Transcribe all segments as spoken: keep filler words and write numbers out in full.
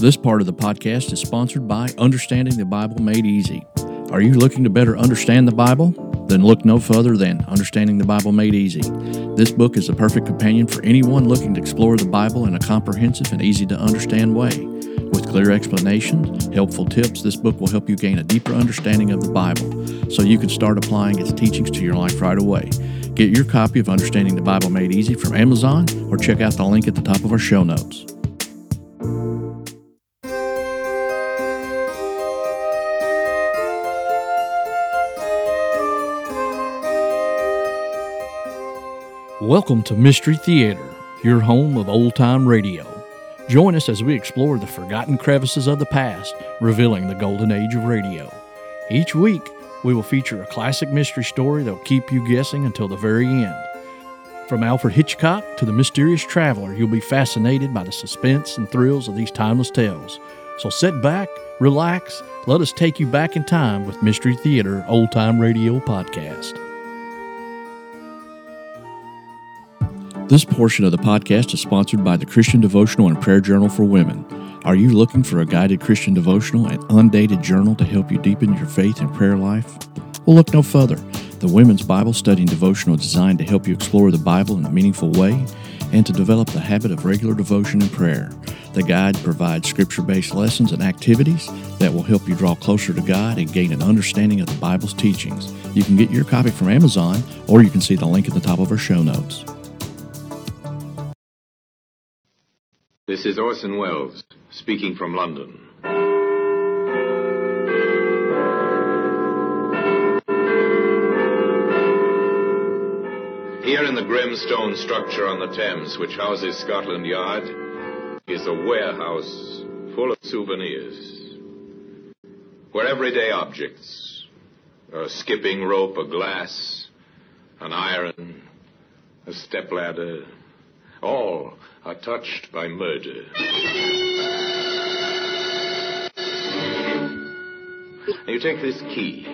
This part of the podcast is sponsored by Understanding the Bible Made Easy. Are you looking to better understand the Bible? Then look no further than Understanding the Bible Made Easy. This book is the perfect companion for anyone looking to explore the Bible in a comprehensive and easy-to-understand way. With clear explanations, helpful tips, this book will help you gain a deeper understanding of the Bible so you can start applying its teachings to your life right away. Get your copy of Understanding the Bible Made Easy from Amazon or check out the link at the top of our show notes. Welcome to Mystery Theater, your home of old-time radio. Join us as we explore the forgotten crevices of the past, revealing the golden age of radio. Each week, we will feature a classic mystery story that will keep you guessing until the very end. From Alfred Hitchcock to The Mysterious Traveler, you'll be fascinated by the suspense and thrills of these timeless tales. So sit back, relax, let us take you back in time with Mystery Theater Old Time Radio Podcast. This portion of the podcast is sponsored by the Christian Devotional and Prayer Journal for Women. Are you looking for a guided Christian devotional and undated journal to help you deepen your faith and prayer life? Well, look no further. The Women's Bible Study and Devotional is designed to help you explore the Bible in a meaningful way and to develop the habit of regular devotion and prayer. The guide provides scripture-based lessons and activities that will help you draw closer to God and gain an understanding of the Bible's teachings. You can get your copy from Amazon, or you can see the link at the top of our show notes. This is Orson Welles, speaking from London. Here in the grim stone structure on the Thames, which houses Scotland Yard, is a warehouse full of souvenirs, where everyday objects, a skipping rope, a glass, an iron, a stepladder, all are touched by murder. You take this key.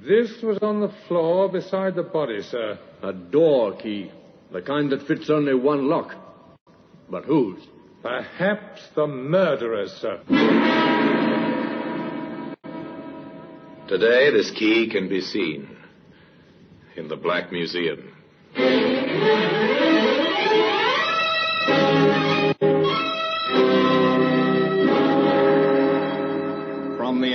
This was on the floor beside the body, sir. A door key. The kind that fits only one lock. But whose? Perhaps the murderer's, sir. Today, this key can be seen in the Black Museum. From the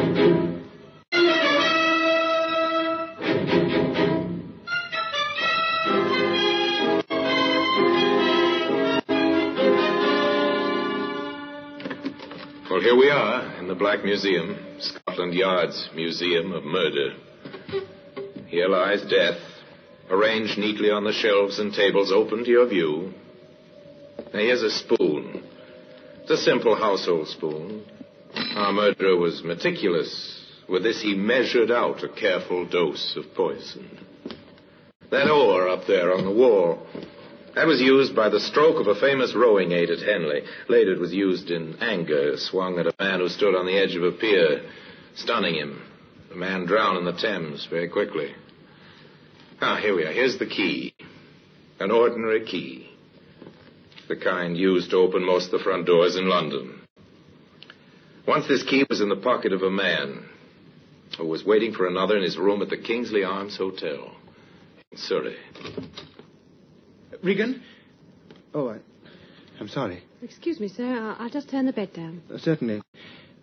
Here we are in the Black Museum, Scotland Yard's Museum of Murder. Here lies death, arranged neatly on the shelves and tables open to your view. Now here's a spoon. It's a simple household spoon. Our murderer was meticulous. With this he measured out a careful dose of poison. That oar up there on the wall, that was used by the stroke of a famous rowing aid at Henley. Later it was used in anger, swung at a man who stood on the edge of a pier, stunning him. The man drowned in the Thames very quickly. Ah, here we are. Here's the key. An ordinary key. The kind used to open most of the front doors in London. Once this key was in the pocket of a man who was waiting for another in his room at the Kingsley Arms Hotel in Surrey. Regan? Oh, I, I'm sorry. Excuse me, sir. I'll, I'll just turn the bed down. Uh, certainly.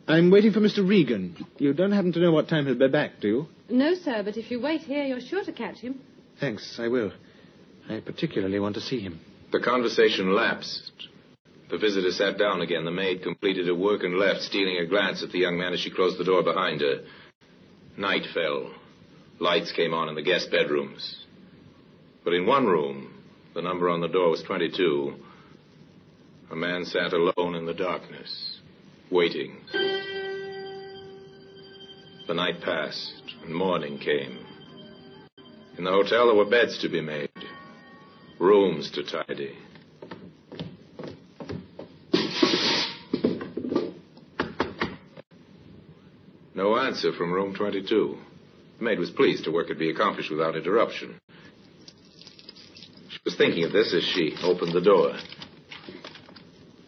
I'm waiting for Mister Regan. You don't happen to know what time he'll be back, do you? No, sir, but if you wait here, you're sure to catch him. Thanks, I will. I particularly want to see him. The conversation lapsed. The visitor sat down again. The maid completed her work and left, stealing a glance at the young man as she closed the door behind her. Night fell. Lights came on in the guest bedrooms. But in one room, the number on the door was twenty-two. A man sat alone in the darkness, waiting. The night passed, and morning came. In the hotel, there were beds to be made, rooms to tidy. No answer from room twenty-two. The maid was pleased her work could be accomplished without interruption. She was thinking of this as she opened the door.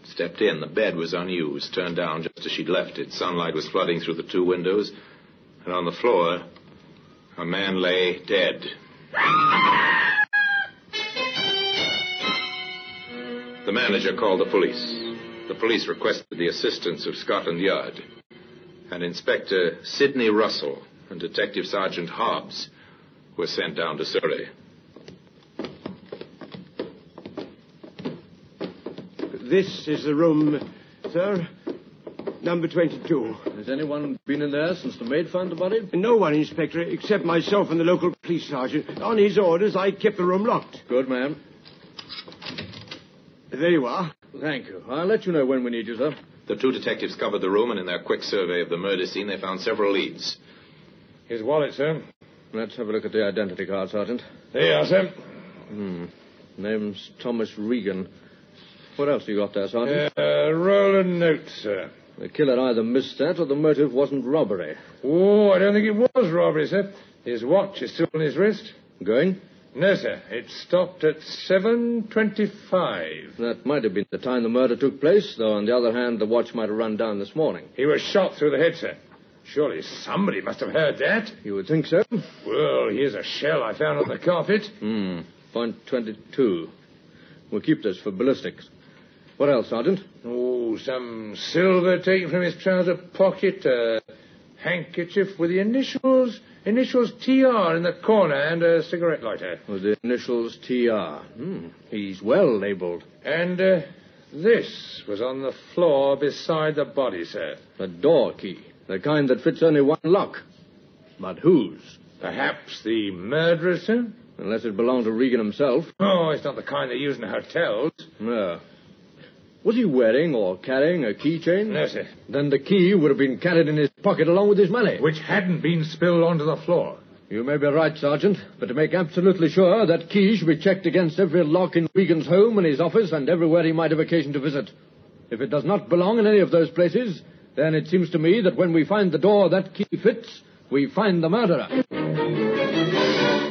Stepped in. The bed was unused, turned down just as she'd left it. Sunlight was flooding through the two windows, and on the floor, a man lay dead. The manager called the police. The police requested the assistance of Scotland Yard. And Inspector Sidney Russell and Detective Sergeant Hobbs were sent down to Surrey. This is the room, sir. Number twenty-two. Has anyone been in there since the maid found the body? No one, Inspector, except myself and the local police sergeant. On his orders, I kept the room locked. Good, ma'am. There you are. Thank you. I'll let you know when we need you, sir. The two detectives covered the room, and in their quick survey of the murder scene, they found several leads. His wallet, sir. Let's have a look at the identity card, Sergeant. There you are, sir. Hmm. Name's Thomas Regan. What else you got there, Sergeant? Uh, roll a note, sir. The killer either missed that or the motive wasn't robbery. Oh, I don't think it was robbery, sir. His watch is still on his wrist. Going? No, sir. It stopped at seven twenty-five. That might have been the time the murder took place, though, on the other hand, the watch might have run down this morning. He was shot through the head, sir. Surely somebody must have heard that. You would think so. Well, here's a shell I found on the carpet. Hmm. Point twenty-two. We'll keep this for ballistics. What else, Sergeant? Oh, some silver taken from his trouser pocket, a handkerchief with the initials, initials T R in the corner, and a cigarette lighter. With the initials T R. Hmm. He's well labelled. And uh, this was on the floor beside the body, sir. A door key, the kind that fits only one lock. But whose? Perhaps the murderer, sir? Unless it belonged to Regan himself. Oh, it's not the kind they use in hotels. No. Was he wearing or carrying a keychain? No, sir. Then the key would have been carried in his pocket along with his money. Which hadn't been spilled onto the floor. You may be right, Sergeant, but to make absolutely sure, that key should be checked against every lock in Regan's home and his office and everywhere he might have occasion to visit. If it does not belong in any of those places, then it seems to me that when we find the door that key fits, we find the murderer.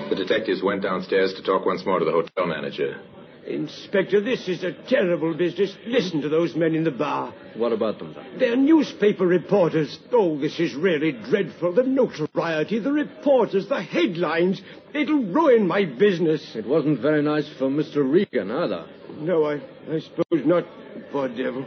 The detectives went downstairs to talk once more to the hotel manager. Inspector, this is a terrible business. Listen to those men in the bar. What about them, sir? They're newspaper reporters. Oh, this is really dreadful. The notoriety, the reporters, the headlines. It'll ruin my business. It wasn't very nice for Mister Regan, either. No, I, I suppose not. Poor devil.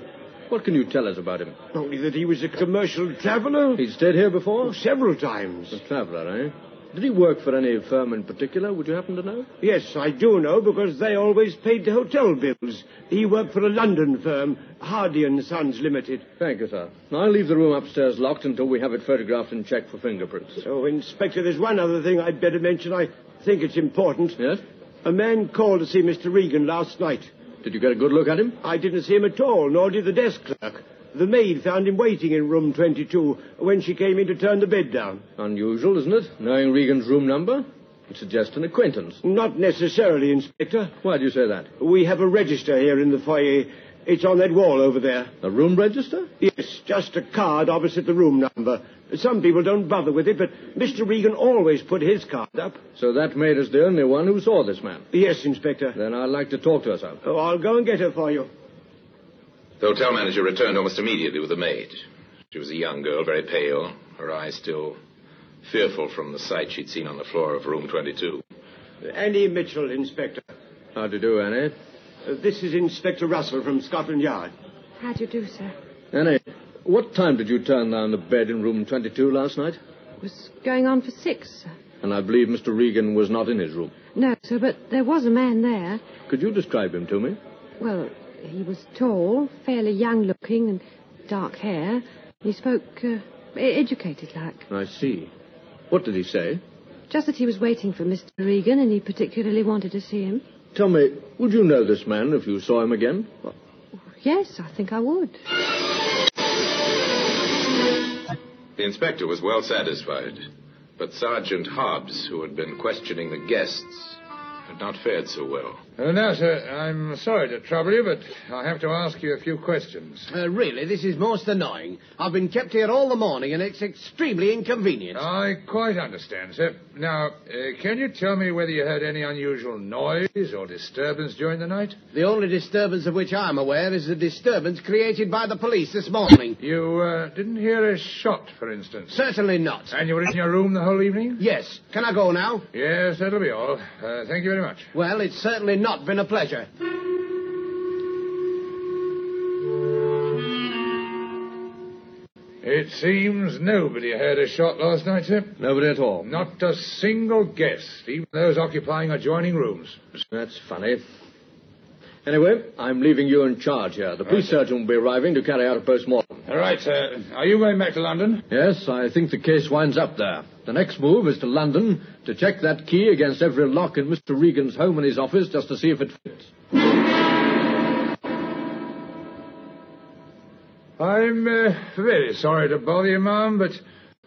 What can you tell us about him? Only that he was a commercial traveller. He's stayed here before? Oh, several times. A traveller, eh? Did he work for any firm in particular, would you happen to know? Yes, I do know, because they always paid the hotel bills. He worked for a London firm, Hardy and Sons Limited. Thank you, sir. I'll leave the room upstairs locked until we have it photographed and checked for fingerprints. Oh, Inspector, there's one other thing I'd better mention. I think it's important. Yes? A man called to see Mister Regan last night. Did you get a good look at him? I didn't see him at all, nor did the desk clerk. The maid found him waiting in room twenty-two when she came in to turn the bed down. Unusual, isn't it? Knowing Regan's room number? It suggests an acquaintance. Not necessarily, Inspector. Why do you say that? We have a register here in the foyer. It's on that wall over there. A room register? Yes, just a card opposite the room number. Some people don't bother with it, but Mister Regan always put his card up. So that maid is the only one who saw this man? Yes, Inspector. Then I'd like to talk to her, sir. Oh, I'll go and get her for you. The hotel manager returned almost immediately with the maid. She was a young girl, very pale, her eyes still fearful from the sight she'd seen on the floor of room twenty-two. Annie Mitchell, Inspector. How do you do, Annie? Uh, this is Inspector Russell from Scotland Yard. How do you do, sir? Annie, what time did you turn down the bed in room twenty-two last night? It was going on for six, sir. And I believe Mister Regan was not in his room. No, sir, but there was a man there. Could you describe him to me? Well... he was tall, fairly young-looking, and dark hair. He spoke uh, educated-like. I see. What did he say? Just that he was waiting for Mister Regan, and he particularly wanted to see him. Tell me, would you know this man if you saw him again? Well, yes, I think I would. The inspector was well satisfied, but Sergeant Hobbs, who had been questioning the guests, had not fared so well. Uh, now, sir, I'm sorry to trouble you, but I have to ask you a few questions. Uh, really, this is most annoying. I've been kept here all the morning, and it's extremely inconvenient. I quite understand, sir. Now, uh, can you tell me whether you heard any unusual noise or disturbance during the night? The only disturbance of which I'm aware is the disturbance created by the police this morning. You uh, didn't hear a shot, for instance? Certainly not. And you were in your room the whole evening? Yes. Can I go now? Yes, that'll be all. Uh, thank you very much. Well, it's certainly not been a pleasure. It seems nobody heard a shot last night, sir. Nobody at all. Not a single guest, even those occupying adjoining rooms. That's funny. Anyway, I'm leaving you in charge here. The police right, surgeon will be arriving to carry out a post-mortem. All right, sir. Are you going back to London? Yes, I think the case winds up there. The next move is to London to check that key against every lock in Mister Regan's home and his office just to see if it fits. I'm uh, very sorry to bother you, ma'am, but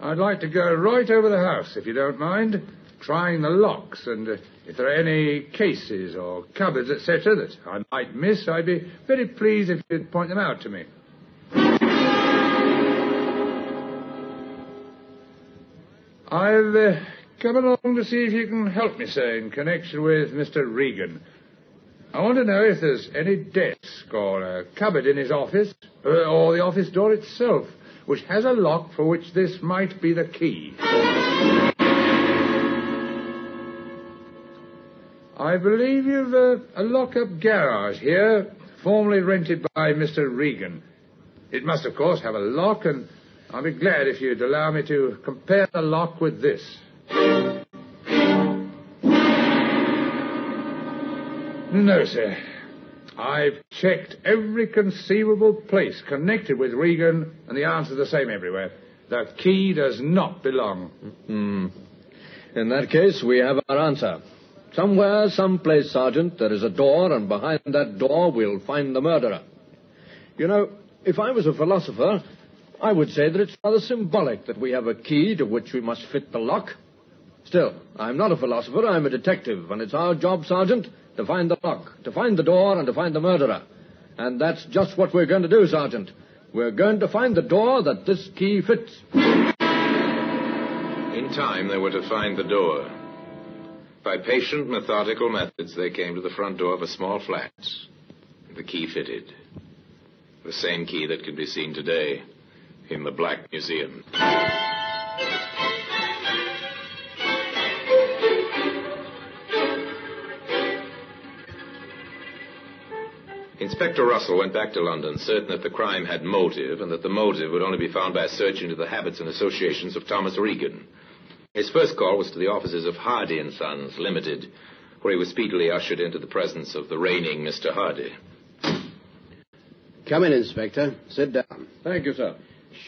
I'd like to go right over the house, if you don't mind, trying the locks, and uh, if there are any cases or cupboards, et cetera, that I might miss, I'd be very pleased if you'd point them out to me. I've uh, come along to see if you can help me, sir, in connection with Mister Regan. I want to know if there's any desk or a cupboard in his office, uh, or the office door itself, which has a lock for which this might be the key. I believe you've uh, a lock-up garage here, formerly rented by Mister Regan. It must, of course, have a lock, and I'll be glad if you'd allow me to compare the lock with this. No, sir. I've checked every conceivable place connected with Regan, and the answer's the same everywhere. The key does not belong. Mm-hmm. In that case, we have our answer. Somewhere, someplace, Sergeant, there is a door, and behind that door we'll find the murderer. You know, if I was a philosopher, I would say that it's rather symbolic that we have a key to which we must fit the lock. Still, I'm not a philosopher, I'm a detective, and it's our job, Sergeant, to find the lock, to find the door, and to find the murderer. And that's just what we're going to do, Sergeant. We're going to find the door that this key fits. In time, they were to find the door. By patient, methodical methods, they came to the front door of a small flat. The key fitted. The same key that could be seen today in the Black Museum. Inspector Russell went back to London, certain that the crime had motive and that the motive would only be found by a search into the habits and associations of Thomas Regan. His first call was to the offices of Hardy and Sons Limited, where he was speedily ushered into the presence of the reigning Mister Hardy. Come in, Inspector. Sit down. Thank you, sir.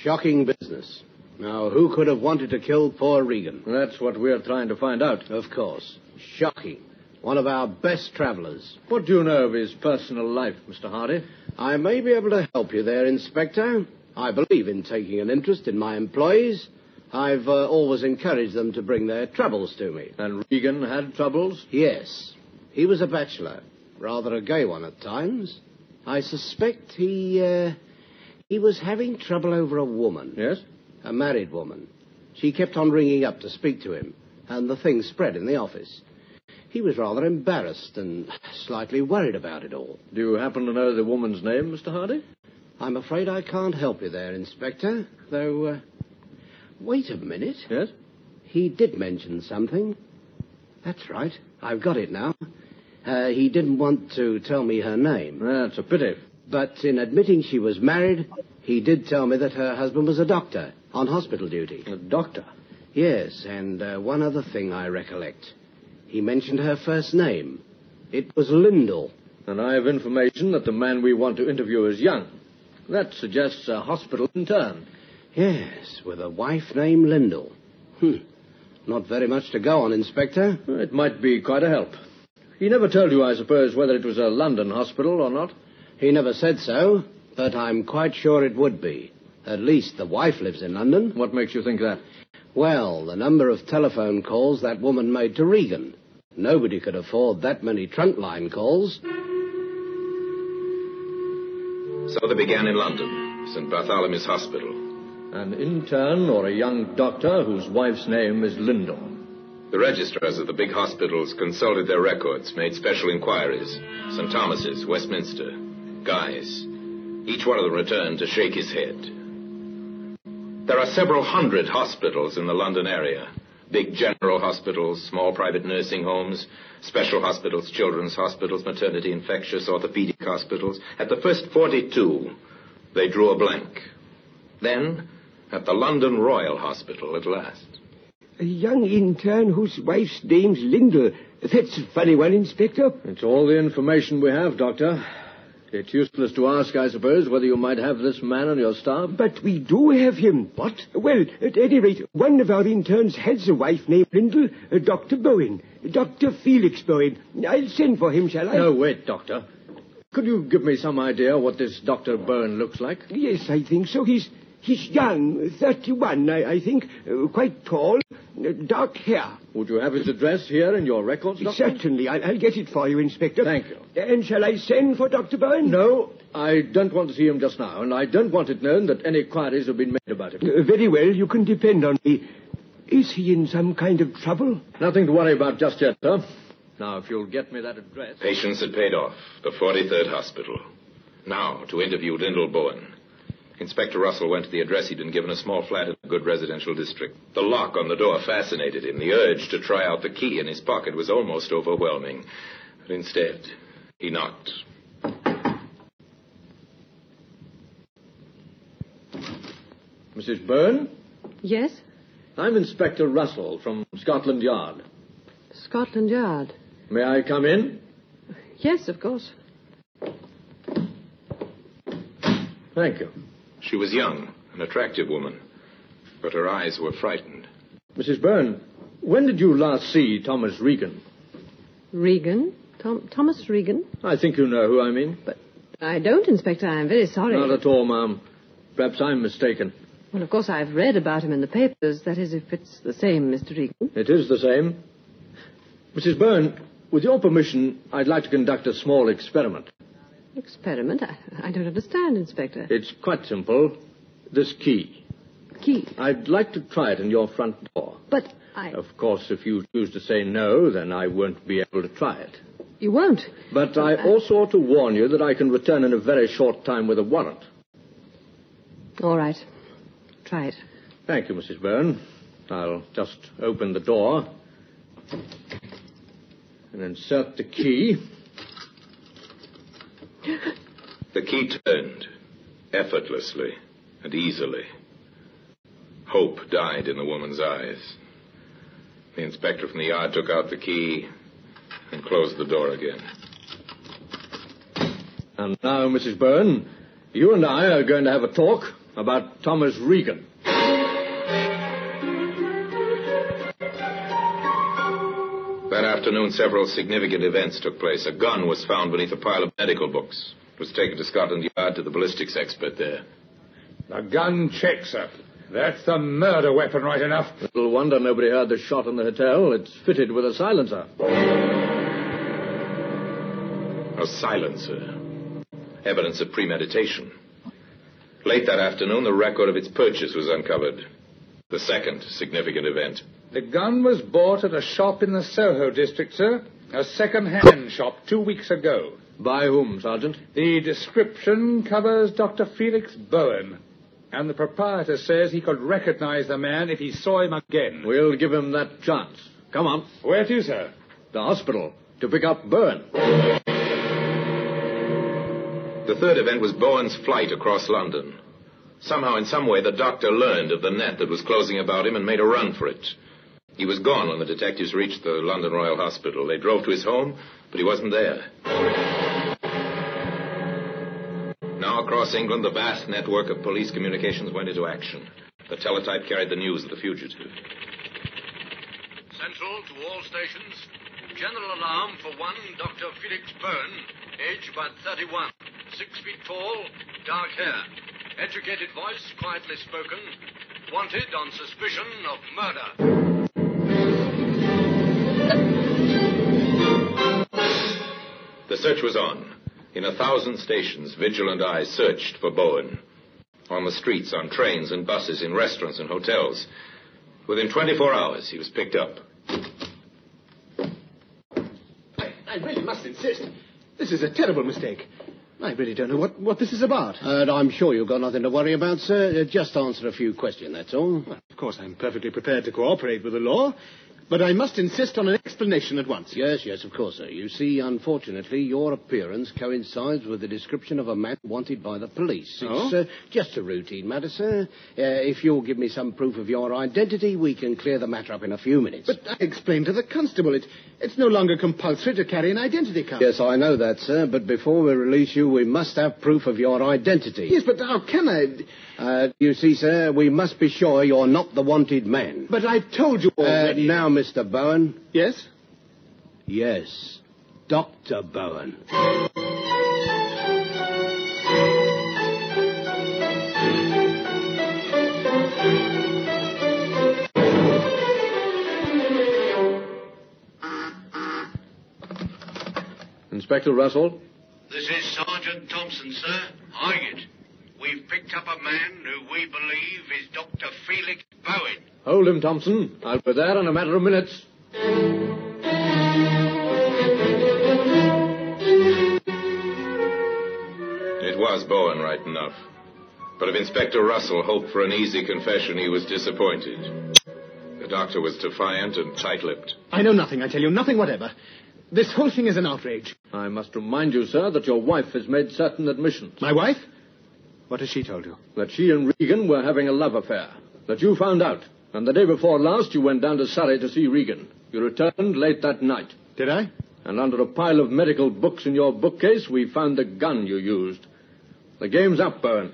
Shocking business. Now, who could have wanted to kill poor Regan? That's what we're trying to find out. Of course. Shocking. One of our best travelers. What do you know of his personal life, Mister Hardy? I may be able to help you there, Inspector. I believe in taking an interest in my employees. I've uh, always encouraged them to bring their troubles to me. And Regan had troubles? Yes. He was a bachelor. Rather a gay one at times. I suspect he... Uh... He was having trouble over a woman. Yes? A married woman. She kept on ringing up to speak to him, and the thing spread in the office. He was rather embarrassed and slightly worried about it all. Do you happen to know the woman's name, Mister Hardy? I'm afraid I can't help you there, Inspector, though... Uh, wait a minute. Yes? He did mention something. That's right. I've got it now. Uh, he didn't want to tell me her name. That's a pity. But in admitting she was married, he did tell me that her husband was a doctor on hospital duty. A doctor? Yes, and uh, one other thing I recollect. He mentioned her first name. It was Lyndall. And I have information that the man we want to interview is young. That suggests a hospital intern. Yes, with a wife named Lyndall. Hmm. Not very much to go on, Inspector. It might be quite a help. He never told you, I suppose, whether it was a London hospital or not. He never said so, but I'm quite sure it would be. At least the wife lives in London. What makes you think that? Well, the number of telephone calls that woman made to Regan. Nobody could afford that many trunk line calls. So they began in London, Saint Bartholomew's Hospital. An intern or a young doctor whose wife's name is Lyndall. The registrars of the big hospitals consulted their records, made special inquiries. Saint Thomas's, Westminster, Guys. Each one of them returned to shake his head. There are several hundred hospitals in the London area. Big general hospitals, small private nursing homes, special hospitals, children's hospitals, maternity infectious, orthopedic hospitals. At the first forty-two, they drew a blank. Then, at the London Royal Hospital at last. A young intern whose wife's name's Lyndall. That's a funny one, Inspector. It's all the information we have, Doctor. It's useless to ask, I suppose, whether you might have this man on your staff. But we do have him. What? Well, at any rate, one of our interns has a wife named Lyndall, uh, Doctor Bowen, Doctor Felix Bowen. I'll send for him, shall I? No, wait, Doctor. Could you give me some idea what this Doctor Bowen looks like? Yes, I think so. He's... He's young, thirty-one, I, I think, uh, quite tall, uh, dark hair. Would you have his address here in your records, Doctor? Certainly. I'll, I'll get it for you, Inspector. Thank you. And shall I send for Doctor Bowen? No, I don't want to see him just now, and I don't want it known that any inquiries have been made about him. Uh, very well, you can depend on me. Is he in some kind of trouble? Nothing to worry about just yet, sir. Now, if you'll get me that address... Patience had paid off, the forty-third Hospital. Now, to interview Lyndall Bowen... Inspector Russell went to the address he'd been given, a small flat in a good residential district. The lock on the door fascinated him. The urge to try out the key in his pocket was almost overwhelming. But instead, he knocked. Missus Byrne? Yes? I'm Inspector Russell from Scotland Yard. Scotland Yard? May I come in? Yes, of course. Thank you. She was young, an attractive woman, but her eyes were frightened. Missus Byrne, when did you last see Thomas Regan? Regan? Tom- Thomas Regan? I think you know who I mean. But I don't, Inspector. I'm very sorry. Not at all, ma'am. Perhaps I'm mistaken. Well, of course, I've read about him in the papers. That is, if it's the same, Mister Regan. It is the same. Missus Byrne, with your permission, I'd like to conduct a small experiment. Experiment? I, I don't understand, Inspector. It's quite simple. This key. Key? I'd like to try it in your front door. But I... Of course, if you choose to say no, then I won't be able to try it. You won't? But, but I, I also ought to warn you that I can return in a very short time with a warrant. All right. Try it. Thank you, Missus Byrne. I'll just open the door and insert the key... The key turned, effortlessly and easily. Hope died in the woman's eyes. The inspector from the yard took out the key and closed the door again. And now, Missus Byrne, you and I are going to have a talk about Thomas Regan. That afternoon, several significant events took place. A gun was found beneath a pile of medical books. It was taken to Scotland Yard to the ballistics expert there. The gun check, sir. That's the murder weapon right enough. Little wonder nobody heard the shot in the hotel. It's fitted with a silencer. A silencer. Evidence of premeditation. Late that afternoon, the record of its purchase was uncovered. The second significant event. The gun was bought at a shop in the Soho district, sir. A second-hand shop two weeks ago. By whom, Sergeant? The description covers Doctor Felix Bowen. And the proprietor says he could recognize the man if he saw him again. We'll give him that chance. Come on. Where to, sir? The hospital, to pick up Bowen. The third event was Bowen's flight across London. Somehow, in some way, the doctor learned of the net that was closing about him and made a run for it. He was gone when the detectives reached the London Royal Hospital. They drove to his home, but he wasn't there. Now across England, the vast network of police communications went into action. The teletype carried the news of the fugitive. Central to all stations, general alarm for one Doctor Felix Bowen, aged about thirty-one, six feet tall, dark hair. Educated voice, quietly spoken. Wanted on suspicion of murder. The search was on. In a thousand stations, vigilant eyes searched for Bowen. On the streets, on trains and buses, in restaurants and hotels. Within twenty-four hours, he was picked up. I, I really must insist. This is a terrible mistake. I really don't know what, what this is about. Uh, I'm sure you've got nothing to worry about, sir. Just answer a few questions, that's all. Well, of course, I'm perfectly prepared to cooperate with the law, but I must insist on an explanation at once. Yes, yes, of course, sir. You see, unfortunately, your appearance coincides with the description of a man wanted by the police. Oh? It's uh, just a routine matter, sir. Uh, if you'll give me some proof of your identity, we can clear the matter up in a few minutes. But I explained to the constable it, it's no longer compulsory to carry an identity card. Yes, I know that, sir, but before we release you, we must have proof of your identity. Yes, but how can I... Uh, you see, sir, we must be sure you're not the wanted man. But I've told you already... Uh, now, Mister Bowen. Yes? Yes, Doctor Bowen. Inspector Russell? This is Sergeant Thompson, sir. Higgett. We've picked up a man who we believe is Doctor Felix Bowen. Hold him, Thompson. I'll be there in a matter of minutes. It was Bowen, right enough. But if Inspector Russell hoped for an easy confession, he was disappointed. The doctor was defiant and tight-lipped. I know nothing, I tell you. Nothing whatever. This whole thing is an outrage. I must remind you, sir, that your wife has made certain admissions. My wife? What has she told you? That she and Regan were having a love affair. That you found out. And the day before last, you went down to Surrey to see Regan. You returned late that night. Did I? And under a pile of medical books in your bookcase, we found the gun you used. The game's up, Bowen.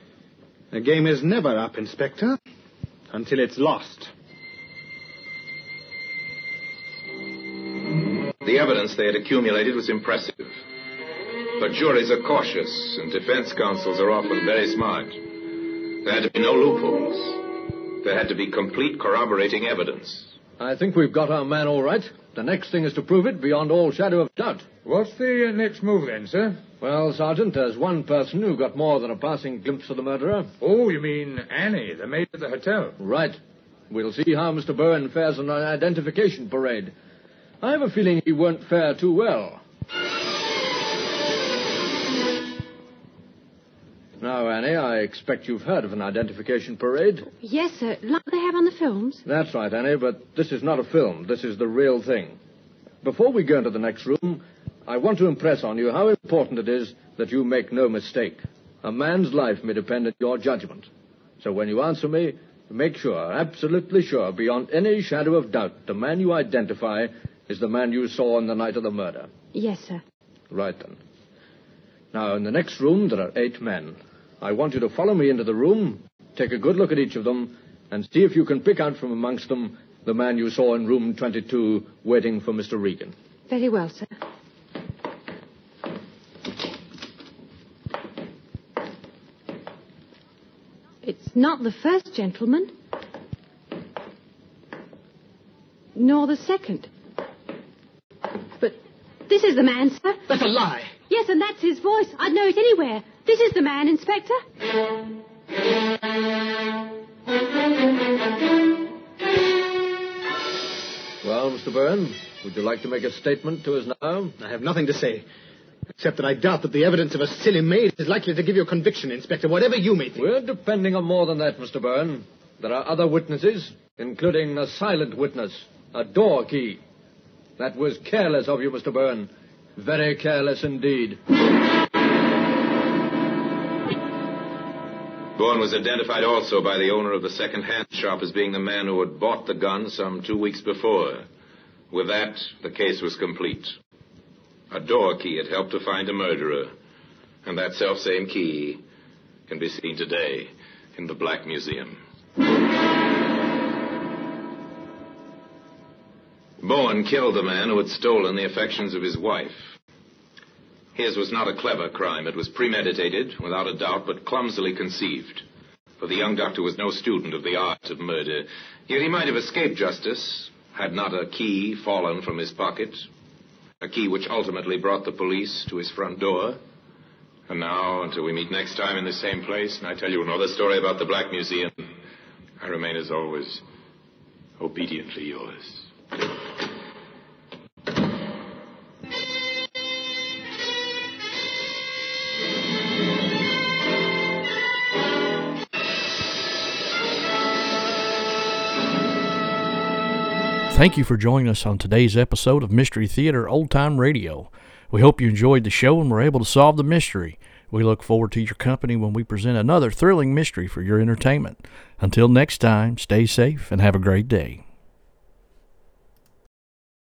The game is never up, Inspector. Until it's lost. The evidence they had accumulated was impressive. But juries are cautious, and defense counsels are often very smart. There had to be no loopholes. There had to be complete corroborating evidence. I think we've got our man all right. The next thing is to prove it beyond all shadow of doubt. What's the uh, next move then, sir? Well, Sergeant, there's one person who got more than a passing glimpse of the murderer. Oh, you mean Annie, the maid at the hotel? Right. We'll see how Mister Bowen fares on an identification parade. I have a feeling he won't fare too well. Now, Annie, I expect you've heard of an identification parade. Yes, sir, like they have on the films. That's right, Annie, but this is not a film. This is the real thing. Before we go into the next room, I want to impress on you how important it is that you make no mistake. A man's life may depend on your judgment. So when you answer me, make sure, absolutely sure, beyond any shadow of doubt, the man you identify is the man you saw on the night of the murder. Yes, sir. Right, then. Now, in the next room, there are eight men. I want you to follow me into the room, take a good look at each of them, and see if you can pick out from amongst them the man you saw in room twenty-two waiting for Mister Regan. Very well, sir. It's not the first gentleman, nor the second. This is the man, sir. That's a lie. Yes, and that's his voice. I'd know it anywhere. This is the man, Inspector. Well, Mister Byrne, would you like to make a statement to us now? I have nothing to say, except that I doubt that the evidence of a silly maid is likely to give you conviction, Inspector, whatever you may think. We're depending on more than that, Mister Byrne. There are other witnesses, including a silent witness, a door key. That was careless of you, Mister Byrne. Very careless indeed. Bowen was identified also by the owner of the second-hand shop as being the man who had bought the gun some two weeks before. With that, the case was complete. A door key had helped to find a murderer. And that selfsame key can be seen today in the Black Museum. Bowen killed the man who had stolen the affections of his wife. His was not a clever crime. It was premeditated, without a doubt, but clumsily conceived. For the young doctor was no student of the art of murder. Yet he might have escaped justice, had not a key fallen from his pocket. a key which ultimately brought the police to his front door. And now, until we meet next time in the same place, and I tell you another story about the Black Museum, I remain, as always, obediently yours. Thank you for joining us on today's episode of Mystery Theater Old Time Radio. We hope you enjoyed the show and were able to solve the mystery. We look forward to your company when we present another thrilling mystery for your entertainment. Until next time, stay safe and have a great day.